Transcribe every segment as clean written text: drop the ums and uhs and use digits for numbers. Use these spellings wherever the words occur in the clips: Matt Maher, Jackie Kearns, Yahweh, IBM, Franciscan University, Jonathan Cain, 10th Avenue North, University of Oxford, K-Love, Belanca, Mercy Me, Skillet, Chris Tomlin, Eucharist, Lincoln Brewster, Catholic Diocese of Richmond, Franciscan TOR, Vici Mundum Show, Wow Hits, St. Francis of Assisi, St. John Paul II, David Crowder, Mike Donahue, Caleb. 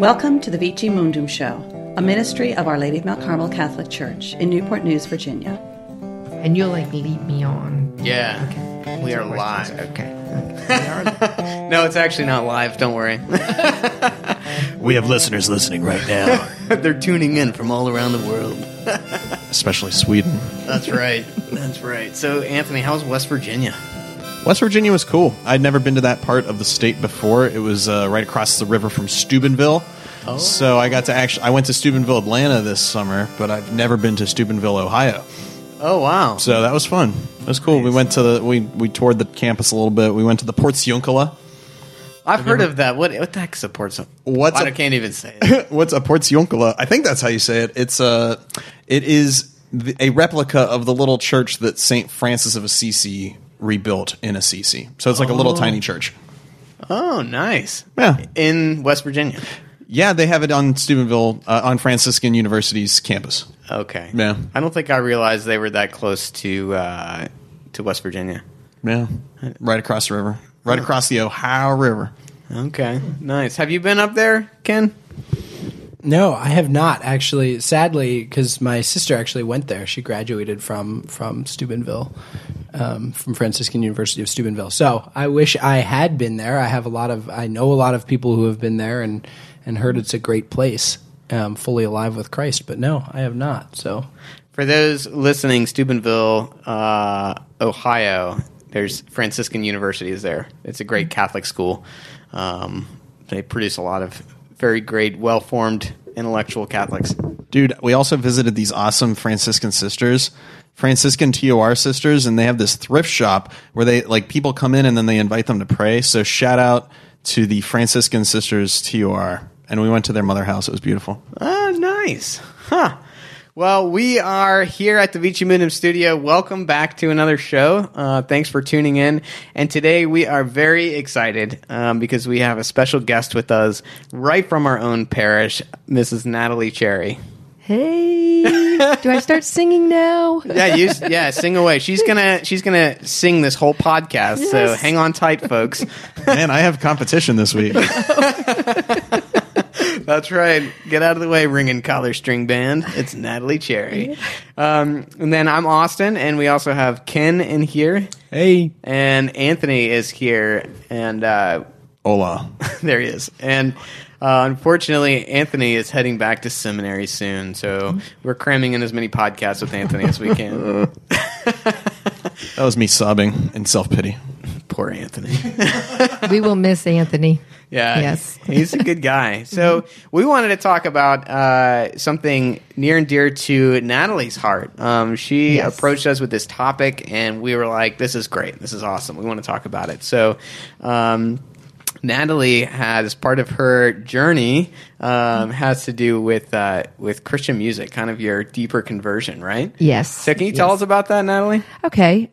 Welcome to the Vici Mundum Show, a ministry of Our Lady of Mount Carmel Catholic Church in Newport News, Virginia. And you'll like lead me on. Yeah. Okay. We are live. Okay. No, it's actually not live. Don't worry. We have listeners listening right now. They're tuning in from all around the world. Especially Sweden. That's right. That's right. So, Anthony, how's West Virginia? West Virginia was cool. I'd never been to that part of the state before. It was right across the river from Steubenville. Oh. So I went to Steubenville, Atlanta this summer, but I've never been to Steubenville, Ohio. Oh, wow. So that was fun. It was cool. Nice. We went to we toured the campus a little bit. We went to the Portiuncula. I've heard of that. What the heck's a Portiuncula? I can't even say it. What's a Portiuncula? I think that's how you say it. It's a replica of the little church that St. Francis of Assisi rebuilt in Assisi. So it's like a little tiny church. Oh, nice. Yeah. In West Virginia. Yeah, they have it on Steubenville, on Franciscan University's campus. Okay. Yeah. I don't think I realized they were that close to West Virginia. Yeah. Right across the river. Right across the Ohio River. Okay. Nice. Have you been up there, Ken? No, I have not, actually. Sadly, because my sister actually went there. She graduated from Steubenville, from Franciscan University of Steubenville. So I wish I had been there. I know a lot of people who have been there and heard it's a great place, fully alive with Christ. But no, I have not. So, for those listening, Steubenville, Ohio, there's Franciscan University is there. It's a great Catholic school. They produce a lot of very great, well-formed intellectual Catholics. Dude, we also visited these awesome Franciscan sisters, Franciscan TOR sisters, and they have this thrift shop where they people come in and then they invite them to pray. So shout out to the Franciscan sisters TOR. And we went to their mother house. It was beautiful. Oh, nice. Huh. Well, we are here at the Vici Mundum Studio. Welcome back to another show. Thanks for tuning in. And today we are very excited because we have a special guest with us right from our own parish, Mrs. Natalie Cherry. Hey, do I start singing now? Yeah, sing away. She's gonna sing this whole podcast. Yes. So hang on tight, folks. Man, I have competition this week. That's right. Get out of the way, ringing collar string band. It's Natalie Cherry. And then I'm Austin, and we also have Ken in here. Hey. And Anthony is here. And hola. There he is. And unfortunately, Anthony is heading back to seminary soon, so we're cramming in as many podcasts with Anthony as we can. That was me sobbing in self-pity. Poor Anthony. We will miss Anthony. Yeah, yes. He's a good guy. So we wanted to talk about something near and dear to Natalie's heart. She approached us with this topic, and we were like, this is great. This is awesome. We want to talk about it. So Natalie had, as part of her journey, has to do with Christian music, kind of your deeper conversion, right? Yes. So can you tell us about that, Natalie? Okay.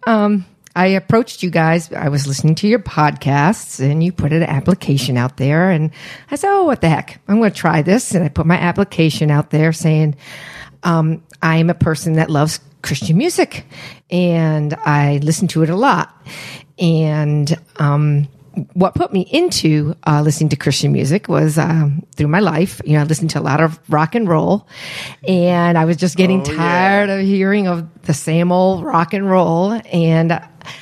I approached you guys. I was listening to your podcasts, and you put an application out there. And I said, oh, what the heck? I'm going to try this. And I put my application out there saying, I'm a person that loves Christian music, and I listen to it a lot. And what put me into listening to Christian music was through my life. I listened to a lot of rock and roll, and I was just getting tired of hearing of the same old rock and roll. And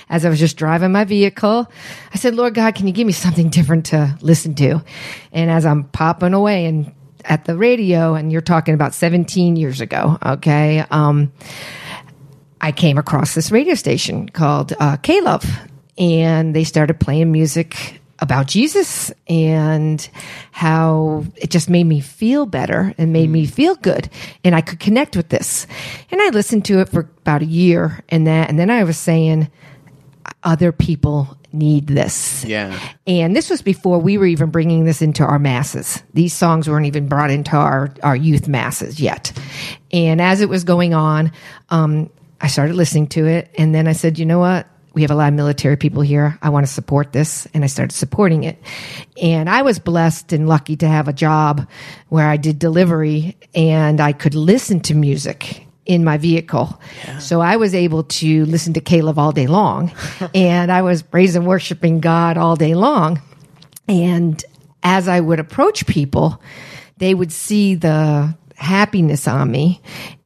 as I was just driving my vehicle, I said, Lord God, can you give me something different to listen to? And as I'm popping away and at the radio, and you're talking about 17 years ago, okay, I came across this radio station called K-Love. And they started playing music about Jesus and how it just made me feel better and made me feel good. And I could connect with this. And I listened to it for about a year and then I was saying, other people need this. Yeah. And this was before we were even bringing this into our masses. These songs weren't even brought into our youth masses yet. And as it was going on, I started listening to it. And then I said, you know what? We have a lot of military people here. I want to support this. And I started supporting it. And I was blessed and lucky to have a job where I did delivery and I could listen to music in my vehicle. Yeah. So I was able to listen to Caleb all day long. And I was praising and worshiping God all day long. And as I would approach people, they would see the happiness on me.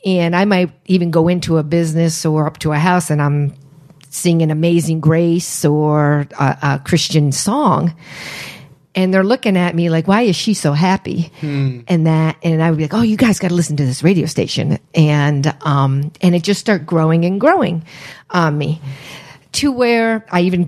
And I might even go into a business or up to a house and I'm singing Amazing Grace or a Christian song. And they're looking at me like, why is she so happy? And I would be like, oh, you guys got to listen to this radio station. And it just started growing and growing on me to where I even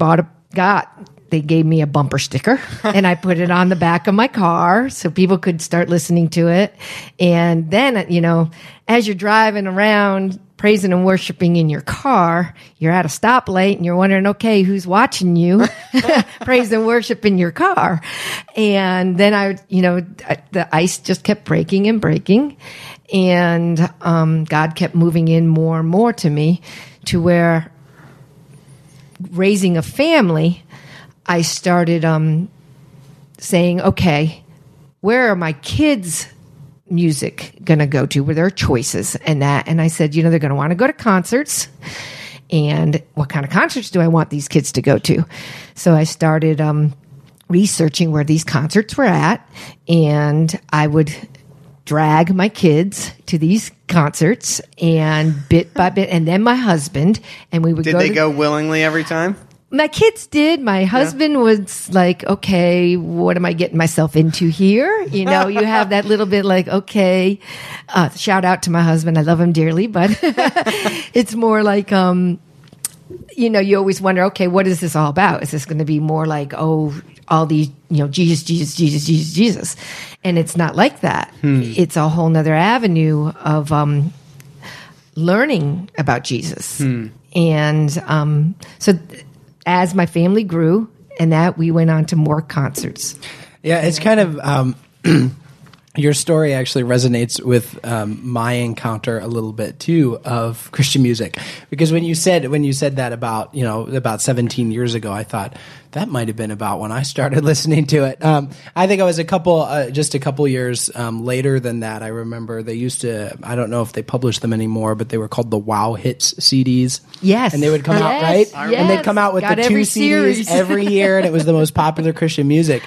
they gave me a bumper sticker and I put it on the back of my car so people could start listening to it. And then, you know, as you're driving around praising and worshiping in your car, you're at a stoplight and you're wondering, okay, who's watching you praise and worship in your car? And then the ice just kept breaking and breaking. And God kept moving in more and more to me to where raising a family, I started saying, okay, where are my kids music going to go to? Were there choices and that? And I said, you know, they're going to want to go to concerts. And what kind of concerts do I want these kids to go to? So I started researching where these concerts were at. And I would drag my kids to these concerts and bit by bit. And then my husband. And we would go. Did they go willingly every time? My kids did. My husband was like, okay, what am I getting myself into here? You know, you have that little bit like, okay, shout out to my husband. I love him dearly, but it's more like, you know, you always wonder, okay, what is this all about? Is this going to be more like, oh, all these, you know, Jesus, Jesus, Jesus, Jesus, Jesus. And it's not like that. It's a whole nother avenue of learning about Jesus. And as my family grew, and that we went on to more concerts. Yeah, it's kind of your story actually resonates with my encounter a little bit too of Christian music, because when you said that about, you know, about 17 years ago, I thought that might have been about when I started listening to it. I think I was a couple years later than that. I remember they used to, I don't know if they publish them anymore, but they were called the Wow Hits CDs. Yes. And they would come out, right? Yes. And they'd come out with the two CDs series every year, and it was the most popular Christian music.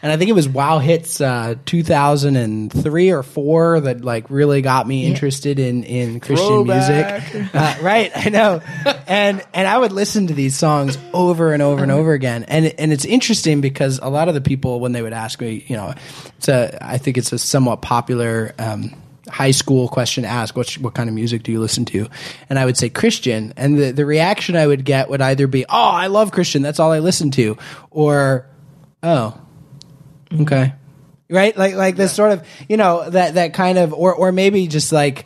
And I think it was Wow Hits 2003 or 4 that like really got me interested in Christian music. Right, I know. And I would listen to these songs over and over and over again. And it's interesting because a lot of the people, when they would ask me, you know, I think it's a somewhat popular high school question to ask, what kind of music do you listen to? And I would say Christian. And the reaction I would get would either be, oh, I love Christian, that's all I listen to. Or, oh, okay. Right? Like this sort of, you know, that kind of, or maybe just like,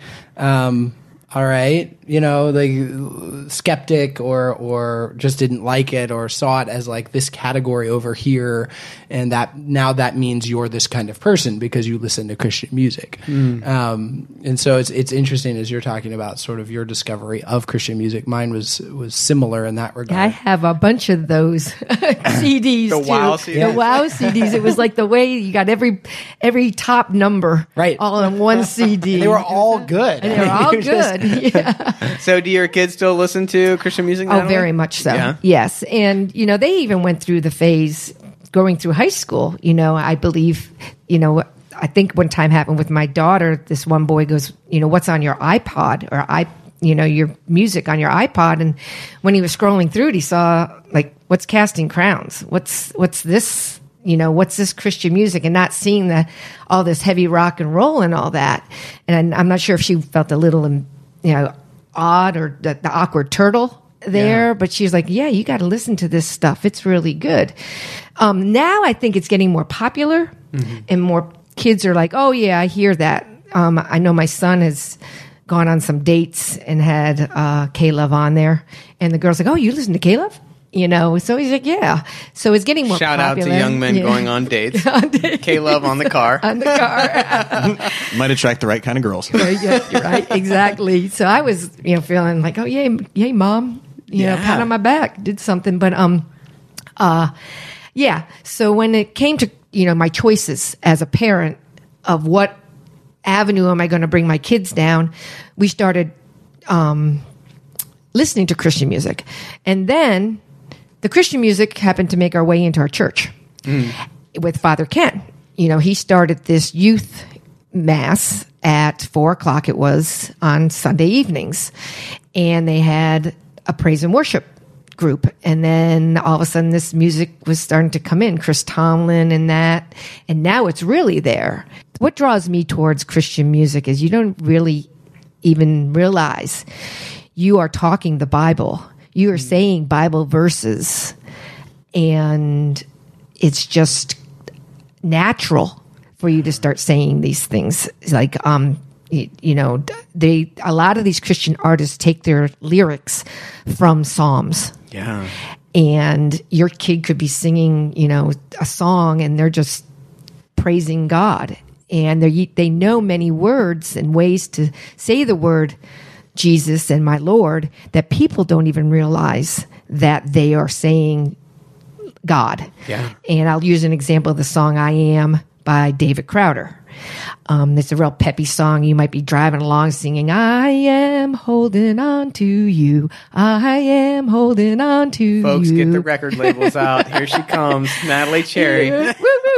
all right, you know, like skeptic or just didn't like it or saw it as like this category over here, and that now that means you're this kind of person because you listen to Christian music. And so it's interesting as you're talking about sort of your discovery of Christian music. Mine was similar in that regard. I have a bunch of those CDs. Wow CDs. The Wow CDs. It was like the way you got every top number all in one CD. They were all good. And they were all good. Yeah. So do your kids still listen to Christian music now? Oh, very much so. Yeah. Yes. And, you know, they even went through the phase going through high school. You know, I believe, you know, I think one time happened with my daughter, this one boy goes, you know, what's on your iPod or your music on your iPod? And when he was scrolling through it, he saw like, what's Casting Crowns? What's this, you know, what's this Christian music, and not seeing all this heavy rock and roll and all that. And I'm not sure if she felt a little you know, odd or the awkward turtle there, but she's like, yeah, you got to listen to this stuff. It's really good. Now I think it's getting more popular and more kids are like, oh yeah, I hear that. I know my son has gone on some dates and had K-Love on there, and the girl's like, oh, you listen to K-Love? You know, so he's like, yeah. So it's getting more popular. Shout out to young men going on dates. K-Love on the car. On the car. Might attract the right kind of girls. Yeah, you're right. Exactly. So I was, you know, feeling like, oh, yay, mom. You know, pat on my back, did something. But, yeah. So when it came to, you know, my choices as a parent of what avenue am I going to bring my kids down, we started listening to Christian music. And then the Christian music happened to make our way into our church. with Father Ken. You know, he started this youth mass at 4 o'clock. It was on Sunday evenings, and they had a praise and worship group. And then all of a sudden this music was starting to come in, Chris Tomlin and that. And now it's really there. What draws me towards Christian music is you don't really even realize you are talking the Bible. You are saying Bible verses, and it's just natural for you to start saying these things. It's like, you know, a lot of these Christian artists take their lyrics from Psalms. Yeah. And your kid could be singing, you know, a song, and they're just praising God. And they know many words and ways to say the word Jesus and my Lord that people don't even realize that they are saying God. Yeah. And I'll use an example of the song I Am by David Crowder. It's a real peppy song. You might be driving along singing, I am holding on to you. I am holding on to you. Folks, get the record labels out. Here she comes, Natalie Cherry,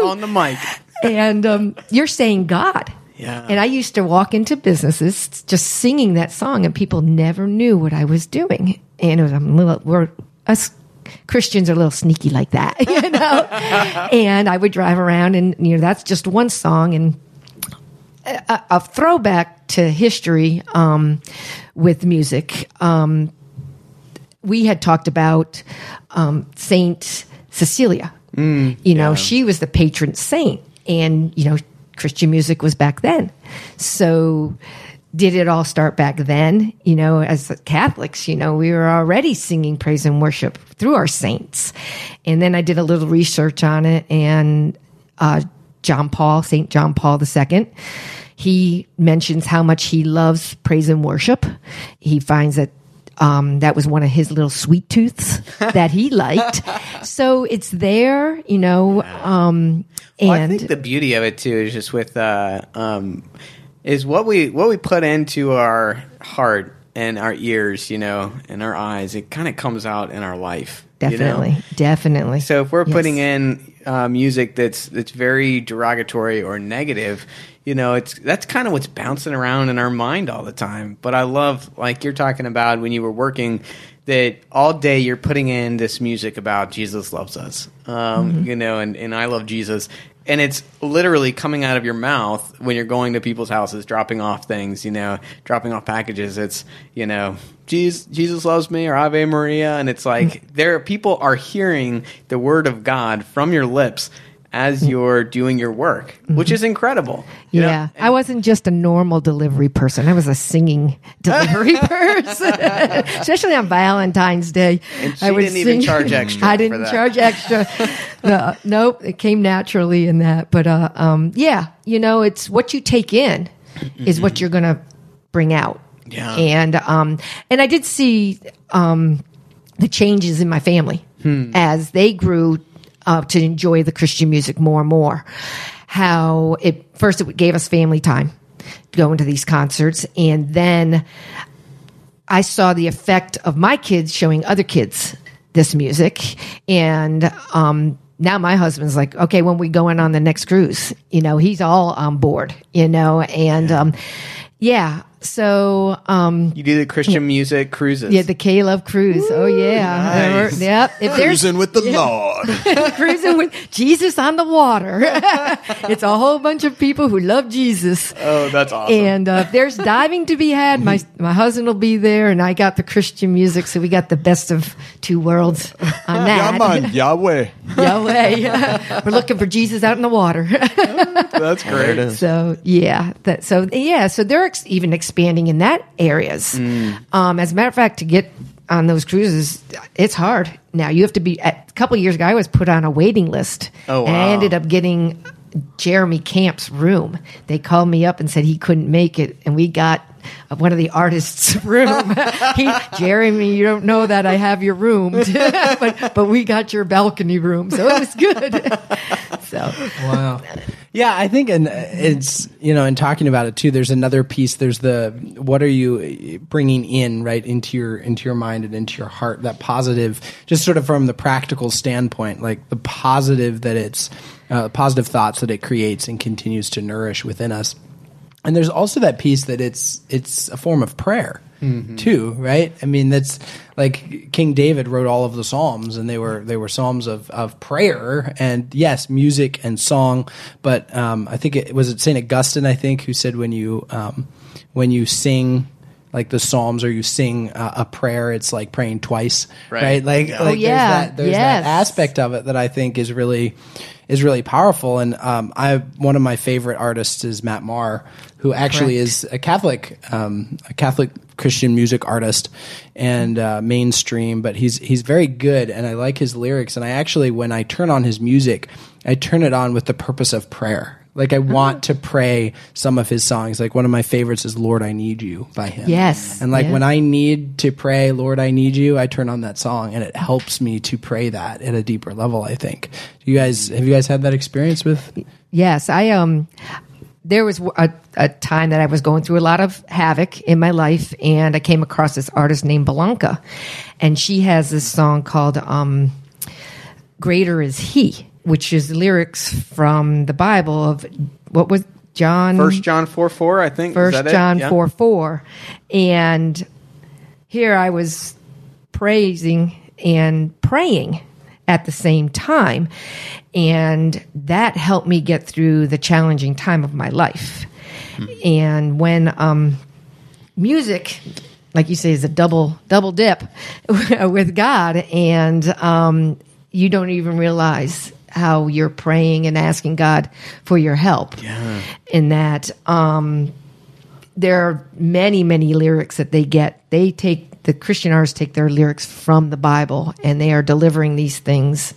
on the mic. And you're saying God. Yeah. And I used to walk into businesses just singing that song, and people never knew what I was doing. And it was, us Christians are a little sneaky like that, you know. And I would drive around, and you know, that's just one song, and a throwback to history with music. We had talked about Saint Cecilia. You know, she was the patron saint, and you know, Christian music was back then. So did it all start back then? You know, as Catholics, you know, we were already singing praise and worship through our saints. And then I did a little research on it, and St. John Paul II, he mentions how much he loves praise and worship. He finds that that was one of his little sweet tooths that he liked. So it's there, you know. I think the beauty of it too is just with is what we put into our heart and our ears, you know, and our eyes. It kind of comes out in our life. Definitely, you know? Definitely. So if we're putting in music that's very derogatory or negative, you know, that's kind of what's bouncing around in our mind all the time. But I love, like you're talking about when you were working, that all day you're putting in this music about Jesus loves us, you know, and I love Jesus. And it's literally coming out of your mouth when you're going to people's houses, dropping off things, you know, dropping off packages. It's, you know, Jesus loves me, or Ave Maria. And it's like people are hearing the word of God from your lips as you're doing your work, which is incredible. Yeah. I wasn't just a normal delivery person. I was a singing delivery person, especially on Valentine's Day. And I didn't even charge extra. I didn't charge extra. Nope. It came naturally in that. But yeah, you know, it's what you take in is what you're going to bring out. Yeah. And I did see the changes in my family as they grew to enjoy the Christian music more and more. How it gave us family time going to these concerts, and then I saw the effect of my kids showing other kids this music, and now my husband's like, okay, when we going on the next cruise, you know, he's all on board, you know, and yeah. So you do the Christian music cruises. Yeah, the K-Love cruise. Ooh, oh yeah. Nice. Yep. If cruising with the Lord. Cruising with Jesus on the water. It's a whole bunch of people who love Jesus. Oh, that's awesome. And if there's diving to be had, my husband will be there, and I got the Christian music, so we got the best of two worlds on that. Yaman, Yahweh. Yahweh. We're looking for Jesus out in the water. That's great. So yeah. So they're even expanding in that areas. As a matter of fact, to get on those cruises, it's hard. Now you have to be. A couple of years ago, I was put on a waiting list. Oh, wow. And I ended up getting Jeremy Camp's room. They called me up and said he couldn't make it, and we got one of the artists' room. Jeremy, you don't know that I have your room, but we got your balcony room, so it was good. So wow. Yeah, I think, and it's, you know, in talking about it too, there's another piece. There's the, what are you bringing in, right, into your mind and into your heart, that positive, just sort of from the practical standpoint, like the positive that it's, positive thoughts that it creates and continues to nourish within us. And there's also that piece that it's a form of prayer, mm-hmm. too, right? I mean, that's like King David wrote all of the Psalms, and they were Psalms of prayer, and yes, music and song. But I think it was St. Augustine, I think, who said when you sing like the Psalms or you sing a prayer, it's like praying twice, right? Like, yeah. Like there's that aspect of it that I think is really powerful. And one of my favorite artists is Matt Maher, who actually is a Catholic Christian music artist and mainstream, but he's very good, and I like his lyrics. And I actually, when I turn on his music, I turn it on with the purpose of prayer. Like I want to pray some of his songs. Like one of my favorites is "Lord, I Need You" by him. Yes. And like when I need to pray, "Lord, I Need You," I turn on that song, and it helps me to pray that at a deeper level, I think. Have you guys had that experience with? Yes, there was a time that I was going through a lot of havoc in my life, and I came across this artist named Belanca, and she has this song called "Greater Is He," which is lyrics from the Bible of, what was John? 1 John 4:4, I think. 1 John 4:4. And here I was praising and praying at the same time. And that helped me get through the challenging time of my life. Hmm. And when music, like you say, is a double dip with God, and you don't even realize how you're praying and asking God for your help. Yeah. In that, there are many, many lyrics that they get. The Christian artists take their lyrics from the Bible, and they are delivering these things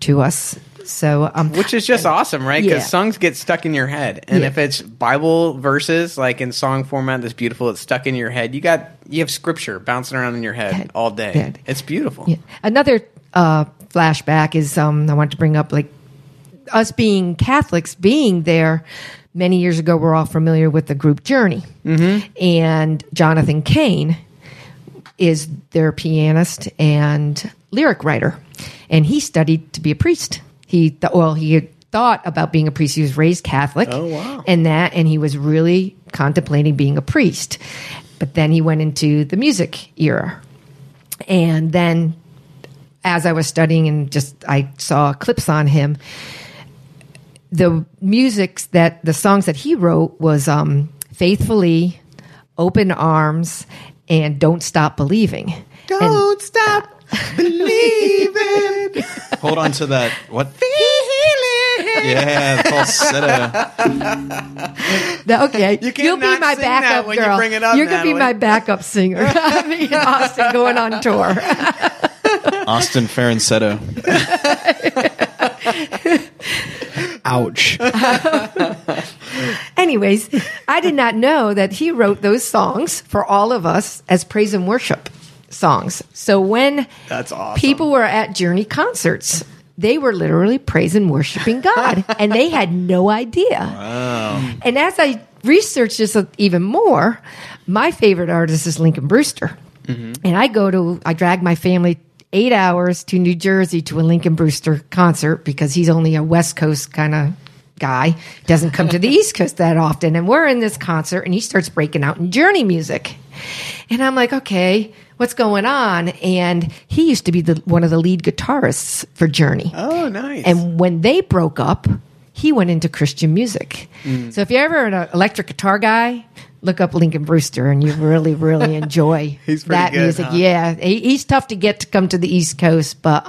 to us. So, which is just awesome, right? Because songs get stuck in your head, and if it's Bible verses, like in song format, that's beautiful. It's stuck in your head. You have Scripture bouncing around in your head all day. Head. It's beautiful. Yeah. Another flashback is I want to bring up, like, us being Catholics, being there many years ago. We're all familiar with the group Journey, mm-hmm. and Jonathan Cain is their pianist and lyric writer, and he studied to be a priest. He had thought about being a priest. He was raised Catholic, and he was really contemplating being a priest. But then he went into the music era, and then as I was studying and I saw clips on him. The music the songs that he wrote was "Faithfully," "Open Arms," and "Don't Stop Believing." Don't stop believing. Hold on to that. What? Feeling. Yeah, falsetto. Okay. You'll be my backup girl. You bring it up, You're going to be my backup singer. Me and Austin going on tour. Austin Farinsetto. Ouch. Anyways, I did not know that he wrote those songs for all of us as praise and worship songs. So when people were at Journey concerts, they were literally praising and worshiping God, and they had no idea. Wow. And as I researched this even more, my favorite artist is Lincoln Brewster. Mm-hmm. And I drag my family 8 hours to New Jersey to a Lincoln Brewster concert because he's only a West Coast kind of guy, doesn't come to the East Coast that often. And we're in this concert, and he starts breaking out in Journey music. And I'm like, okay, what's going on? And he used to be one of the lead guitarists for Journey. Oh, nice. And when they broke up, he went into Christian music. Mm. So if you're ever an electric guitar guy, look up Lincoln Brewster, and you really, really enjoy that good, music. Huh? Yeah, he's tough to get to come to the East Coast, but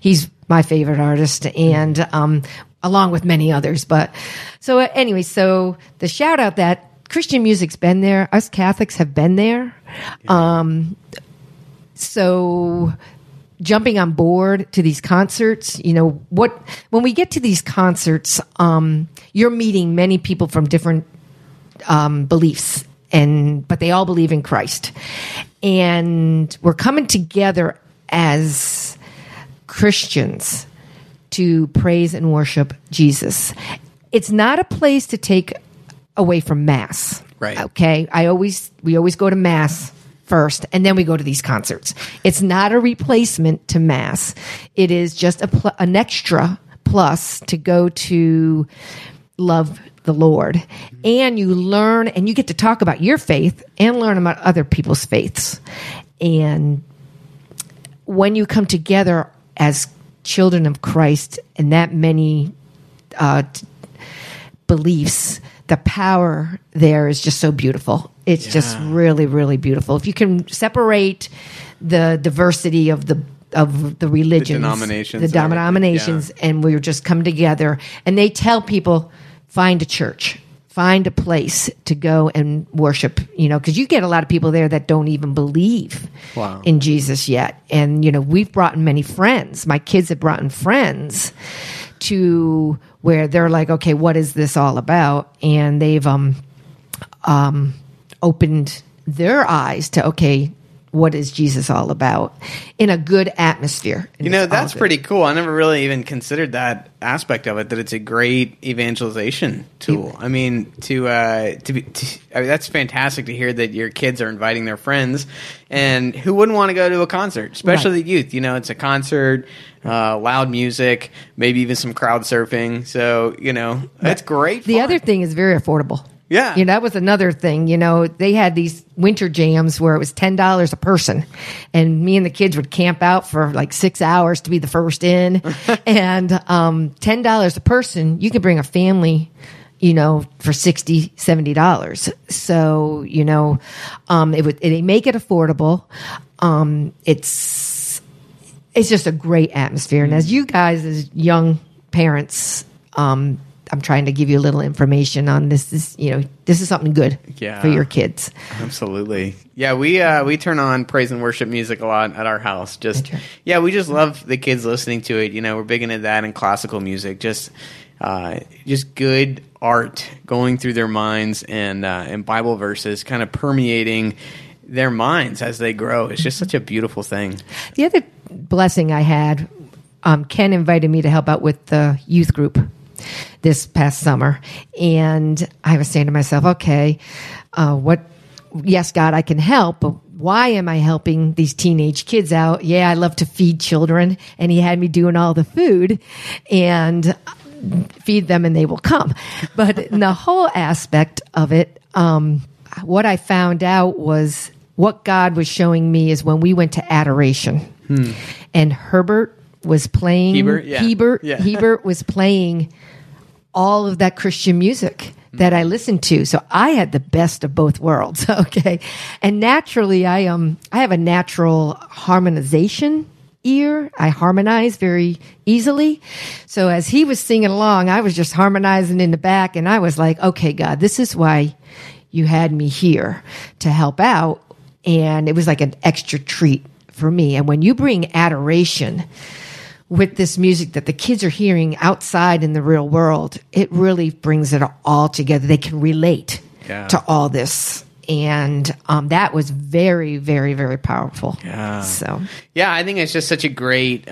he's my favorite artist, and along with many others. But so anyway, so the shout out that Christian music's been there, us Catholics have been there. Yeah. So jumping on board to these concerts, you know when we get to these concerts, you're meeting many people from different beliefs, but they all believe in Christ, and we're coming together as Christians to praise and worship Jesus. It's not a place to take away from Mass. Right. Okay. We always go to Mass first, and then we go to these concerts. It's not a replacement to Mass. It is just an extra plus to go to love the Lord. And you learn, and you get to talk about your faith and learn about other people's faiths. And when you come together as children of Christ and that many beliefs, the power there is just so beautiful. It's just really, really beautiful. If you can separate the diversity of the religions, the denominations, and we just come together. And they tell people, find a church, find a place to go and worship. You know, because you get a lot of people there that don't even believe in Jesus yet. And you know, we've brought in many friends. My kids have brought in friends to where they're like, okay, what is this all about? And they've opened their eyes to, okay, what is Jesus all about in a good atmosphere? You know, that's pretty cool. I never really even considered that aspect of it, that it's a great evangelization tool. I mean, that's fantastic to hear that your kids are inviting their friends. And who wouldn't want to go to a concert, especially the youth? You know, it's a concert, loud music, maybe even some crowd surfing. So, you know, that's great. The other thing is very affordable. Yeah. You know, that was another thing. You know, they had these winter jams where it was $10 a person. And me and the kids would camp out for like 6 hours to be the first in. And $10 a person, you could bring a family, you know, for $60, $70. So, you know, they make it affordable. It's just a great atmosphere. And as you guys, as young parents, I'm trying to give you a little information on this. This is something good for your kids. Absolutely. Yeah, we turn on praise and worship music a lot at our house. We just love the kids listening to it. You know, we're big into that and classical music. Just good art going through their minds and Bible verses kind of permeating their minds as they grow. It's just such a beautiful thing. The other blessing I had, Ken invited me to help out with the youth group this past summer, and I was saying to myself, okay, yes, God, I can help, but why am I helping these teenage kids out? Yeah, I love to feed children, and he had me doing all the food and feed them and they will come. But in the whole aspect of it, what I found out was what God was showing me is when we went to adoration and Herbert was playing Hebert was playing all of that Christian music that I listened to. So I had the best of both worlds. Okay. And naturally I have a natural harmonization ear. I harmonize very easily. So as he was singing along, I was just harmonizing in the back, and I was like, okay, God, this is why you had me here to help out. And it was like an extra treat for me. And when you bring adoration with this music that the kids are hearing outside in the real world, it really brings it all together. They can relate to all this. And that was very, very, very powerful. Yeah. So, yeah, I think it's just such a great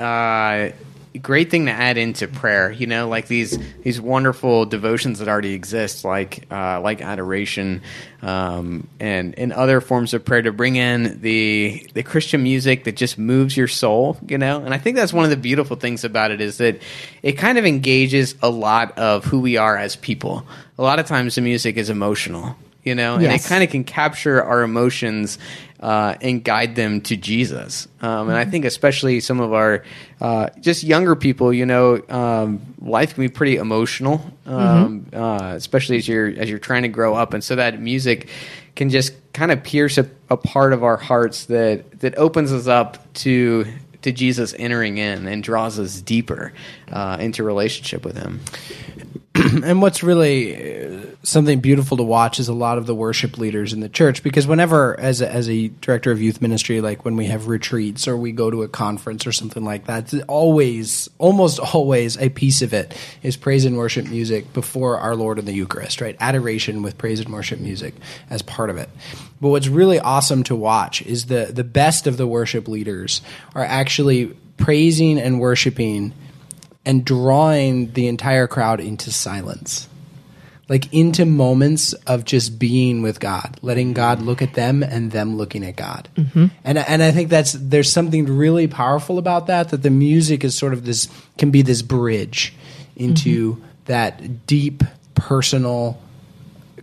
thing to add into prayer. You know, like these wonderful devotions that already exist, like adoration, and other forms of prayer, to bring in the Christian music that just moves your soul, you know? And I think that's one of the beautiful things about it, is that it kind of engages a lot of who we are as people. A lot of times the music is emotional, you know? Yes. And it kind of can capture our emotions and guide them to Jesus. And I think especially some of our just younger people, you know, life can be pretty emotional, especially as you're trying to grow up. And so that music can just kind of pierce a part of our hearts that opens us up to Jesus entering in and draws us deeper into relationship with him. And what's really something beautiful to watch is a lot of the worship leaders in the church, because whenever, as a director of youth ministry, like when we have retreats or we go to a conference or something like that, almost always a piece of it is praise and worship music before our Lord in the Eucharist, right? Adoration with praise and worship music as part of it. But what's really awesome to watch is the best of the worship leaders are actually praising and worshiping and drawing the entire crowd into silence. like into moments of just being with God, letting God look at them and them looking at God. Mm-hmm. And I think there's something really powerful about that the music is sort of this, can be this bridge into mm-hmm. that deep, personal,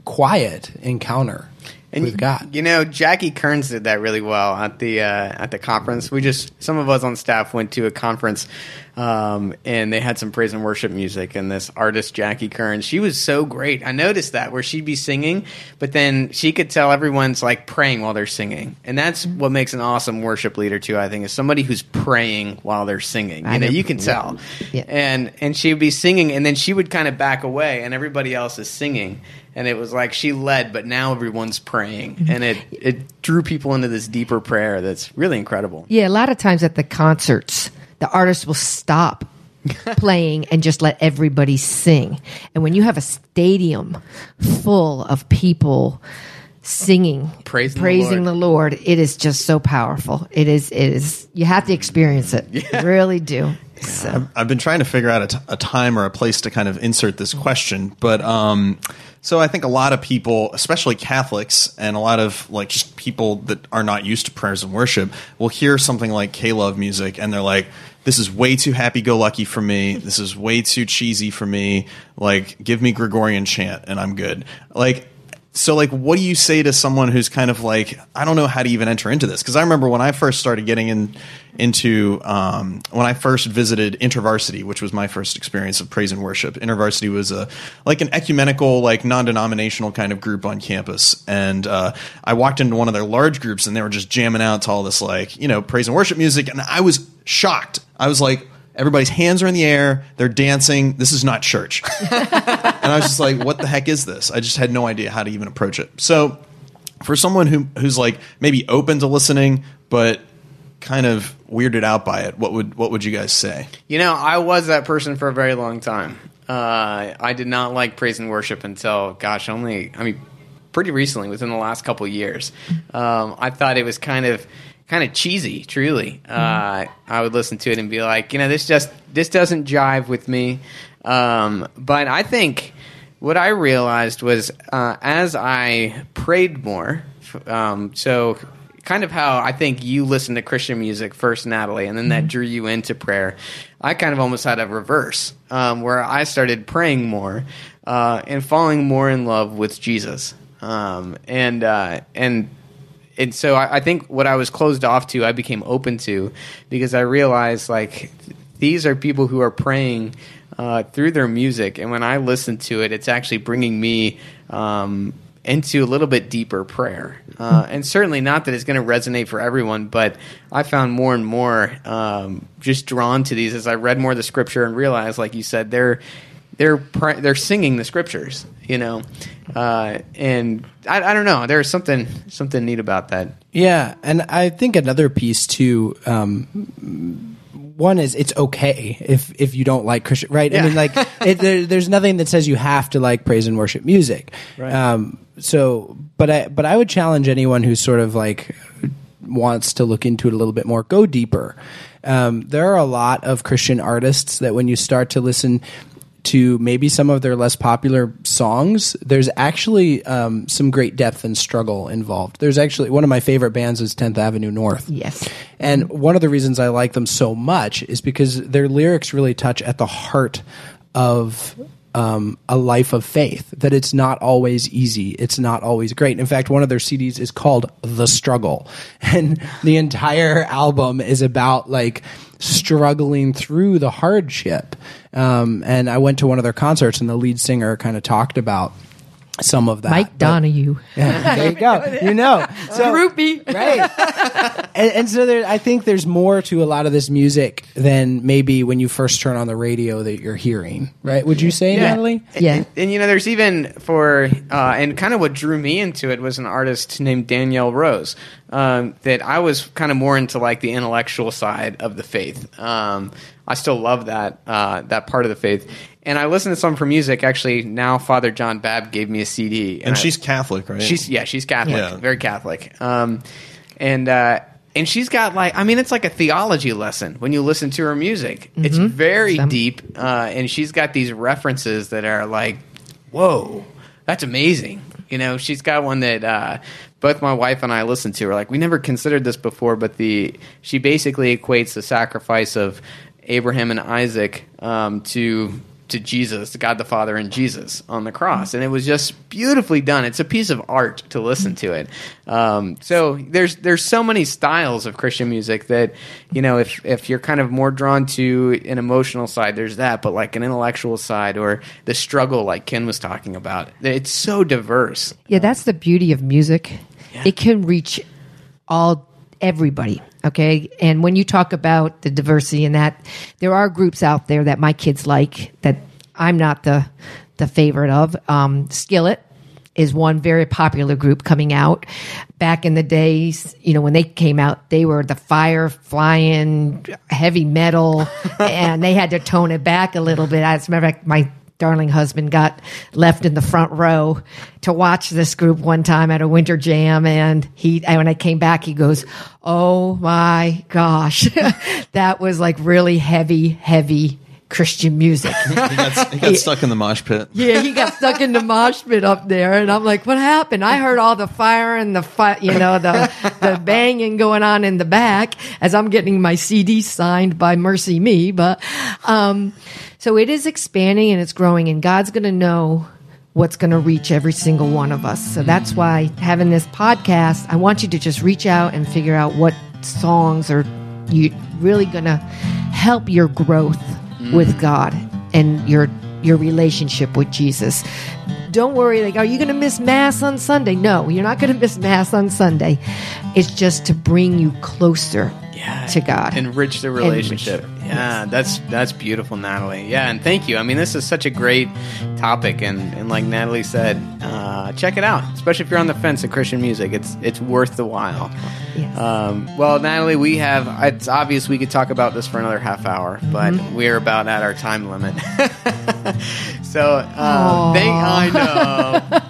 quiet encounter and with God. You know, Jackie Kearns did that really well at the conference. We just, some of us on staff went to a conference and they had some praise and worship music, and this artist, Jackie Kearns, she was so great. I noticed that where she'd be singing, but then she could tell everyone's like praying while they're singing. And that's mm-hmm. what makes an awesome worship leader too, I think, is somebody who's praying while they're singing. You know, you can tell. Yeah. And she'd be singing, and then she would kind of back away and everybody else is singing. And it was like she led, but now everyone's praying. And it drew people into this deeper prayer that's really incredible. Yeah, a lot of times at the concerts, the artist will stop playing and just let everybody sing. And when you have a stadium full of people singing, praising the Lord, it is just so powerful. It is. You have to experience it. Yeah. You really do. So. I've been trying to figure out a time or a place to kind of insert this question, but so I think a lot of people, especially Catholics, and a lot of like just people that are not used to prayers and worship, will hear something like K-Love music, and they're like, "This is way too happy-go-lucky for me. This is way too cheesy for me. Like, give me Gregorian chant, and I'm good." Like. So, like, what do you say to someone who's kind of like, I don't know how to even enter into this? Because I remember when I first started getting into when I first visited InterVarsity, which was my first experience of praise and worship. InterVarsity was an ecumenical, like, non-denominational kind of group on campus. And I walked into one of their large groups, and they were just jamming out to all this, like, you know, praise and worship music. And I was shocked. I was like, everybody's hands are in the air. They're dancing. This is not church. And I was just like, what the heck is this? I just had no idea how to even approach it. So for someone who's like maybe open to listening, but kind of weirded out by it, what would you guys say? You know, I was that person for a very long time. I did not like praise and worship until, pretty recently, within the last couple of years. I thought it was kind of cheesy, truly. I would listen to it and be like, you know, this doesn't jive with me. But I think what I realized was as I prayed more, so kind of how I think you listened to Christian music first, Natalie, and then that drew you into prayer. I kind of almost had a reverse where I started praying more and falling more in love with Jesus. And so I think what I was closed off to, I became open to, because I realized, like, these are people who are praying through their music. And when I listen to it, it's actually bringing me into a little bit deeper prayer. And certainly not that it's going to resonate for everyone, but I found more and more just drawn to these as I read more of the scripture and realized, like you said, they're singing the scriptures, you know, and I don't know. There's something neat about that. Yeah, and I think another piece too. One is, it's okay if you don't like Christian, right? Yeah. I mean, like there's nothing that says you have to like praise and worship music. Right. But I would challenge anyone who's sort of like wants to look into it a little bit more. Go deeper. There are a lot of Christian artists that when you start to listen to maybe some of their less popular songs, there's actually some great depth and struggle involved. There's actually, one of my favorite bands is 10th Avenue North. Yes. And one of the reasons I like them so much is because their lyrics really touch at the heart of a life of faith, that it's not always easy. It's not always great. In fact, one of their CDs is called The Struggle. And the entire album is about like struggling through the hardship. And I went to one of their concerts, and the lead singer kind of talked about some of that. Mike Donahue. Yeah, there you go. You know. So, groupie. Right. And so I think there's more to a lot of this music than maybe when you first turn on the radio that you're hearing, right? Would you say, yeah. Natalie? Yeah. And, you know, there's even and kind of what drew me into it was an artist named Danielle Rose, that I was kind of more into like the intellectual side of the faith. I still love that part of the faith. And I listen to some of her music. Actually, now Father John Babb gave me a CD. And she's Catholic, right? She's Catholic. Yeah. Very Catholic. And she's got like, I mean, it's like a theology lesson when you listen to her music. Mm-hmm. It's very deep. And she's got these references that are like, whoa, that's amazing. You know, she's got one that both my wife and I listened to. We're like, we never considered this before, but she basically equates the sacrifice of Abraham and Isaac to Jesus, God the Father and Jesus on the cross. And it was just beautifully done. It's a piece of art to listen to it. So there's so many styles of Christian music that, you know, if you're kind of more drawn to an emotional side, there's that, but like an intellectual side or the struggle like Ken was talking about, it's so diverse. Yeah, that's the beauty of music. Yeah. It can reach everybody. Okay. And when you talk about the diversity in that, there are groups out there that my kids like that I'm not the favorite of. Skillet is one very popular group coming out. Back in the days, you know, when they came out, they were the fire flying heavy metal and they had to tone it back a little bit. As a matter of fact, my darling husband got left in the front row to watch this group one time at a winter jam. And when I came back, he goes, oh my gosh, that was like really heavy, heavy Christian music. He got stuck in the mosh pit. Yeah, he got stuck in the mosh pit up there. And I'm like, what happened? I heard all the fire and the banging going on in the back as I'm getting my CD signed by Mercy Me. But, so it is expanding and it's growing, and God's going to know what's going to reach every single one of us. So that's why having this podcast, I want you to just reach out and figure out what songs are you really going to help your growth with God and your relationship with Jesus. Don't worry, like, are you going to miss Mass on Sunday? No, you're not going to miss Mass on Sunday. It's just to bring you closer to God. Enrich the relationship. Yeah, that's beautiful, Natalie. Yeah, and thank you. I mean, this is such a great topic, and like Natalie said, check it out, especially if you're on the fence of Christian music. It's worth the while. Yes. Well, Natalie, it's obvious we could talk about this for another half hour, but we're about at our time limit. So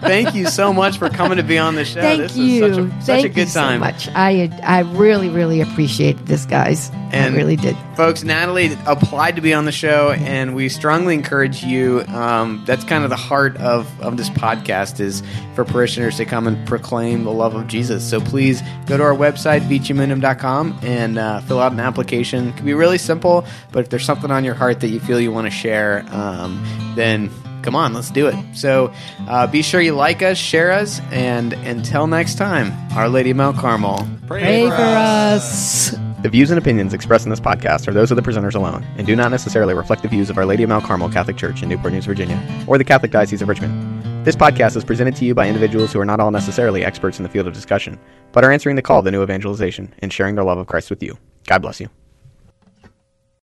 thank you so much for coming to be on the show. Thank you. This was such a good time. Thank you so much. I really, really appreciate this, guys. And I really did. Folks, Natalie applied to be on the show, and we strongly encourage you. That's kind of the heart of this podcast, is for parishioners to come and proclaim the love of Jesus. So please go to our website, vicimundum.com, and fill out an application. It can be really simple, but if there's something on your heart that you feel you want to share, then come on, let's do it. So be sure you like us, share us, and until next time, Our Lady of Mount Carmel, pray for us. The views and opinions expressed in this podcast are those of the presenters alone and do not necessarily reflect the views of Our Lady of Mount Carmel Catholic Church in Newport News, Virginia, or the Catholic Diocese of Richmond. This podcast is presented to you by individuals who are not all necessarily experts in the field of discussion, but are answering the call of the new evangelization and sharing their love of Christ with you. God bless you.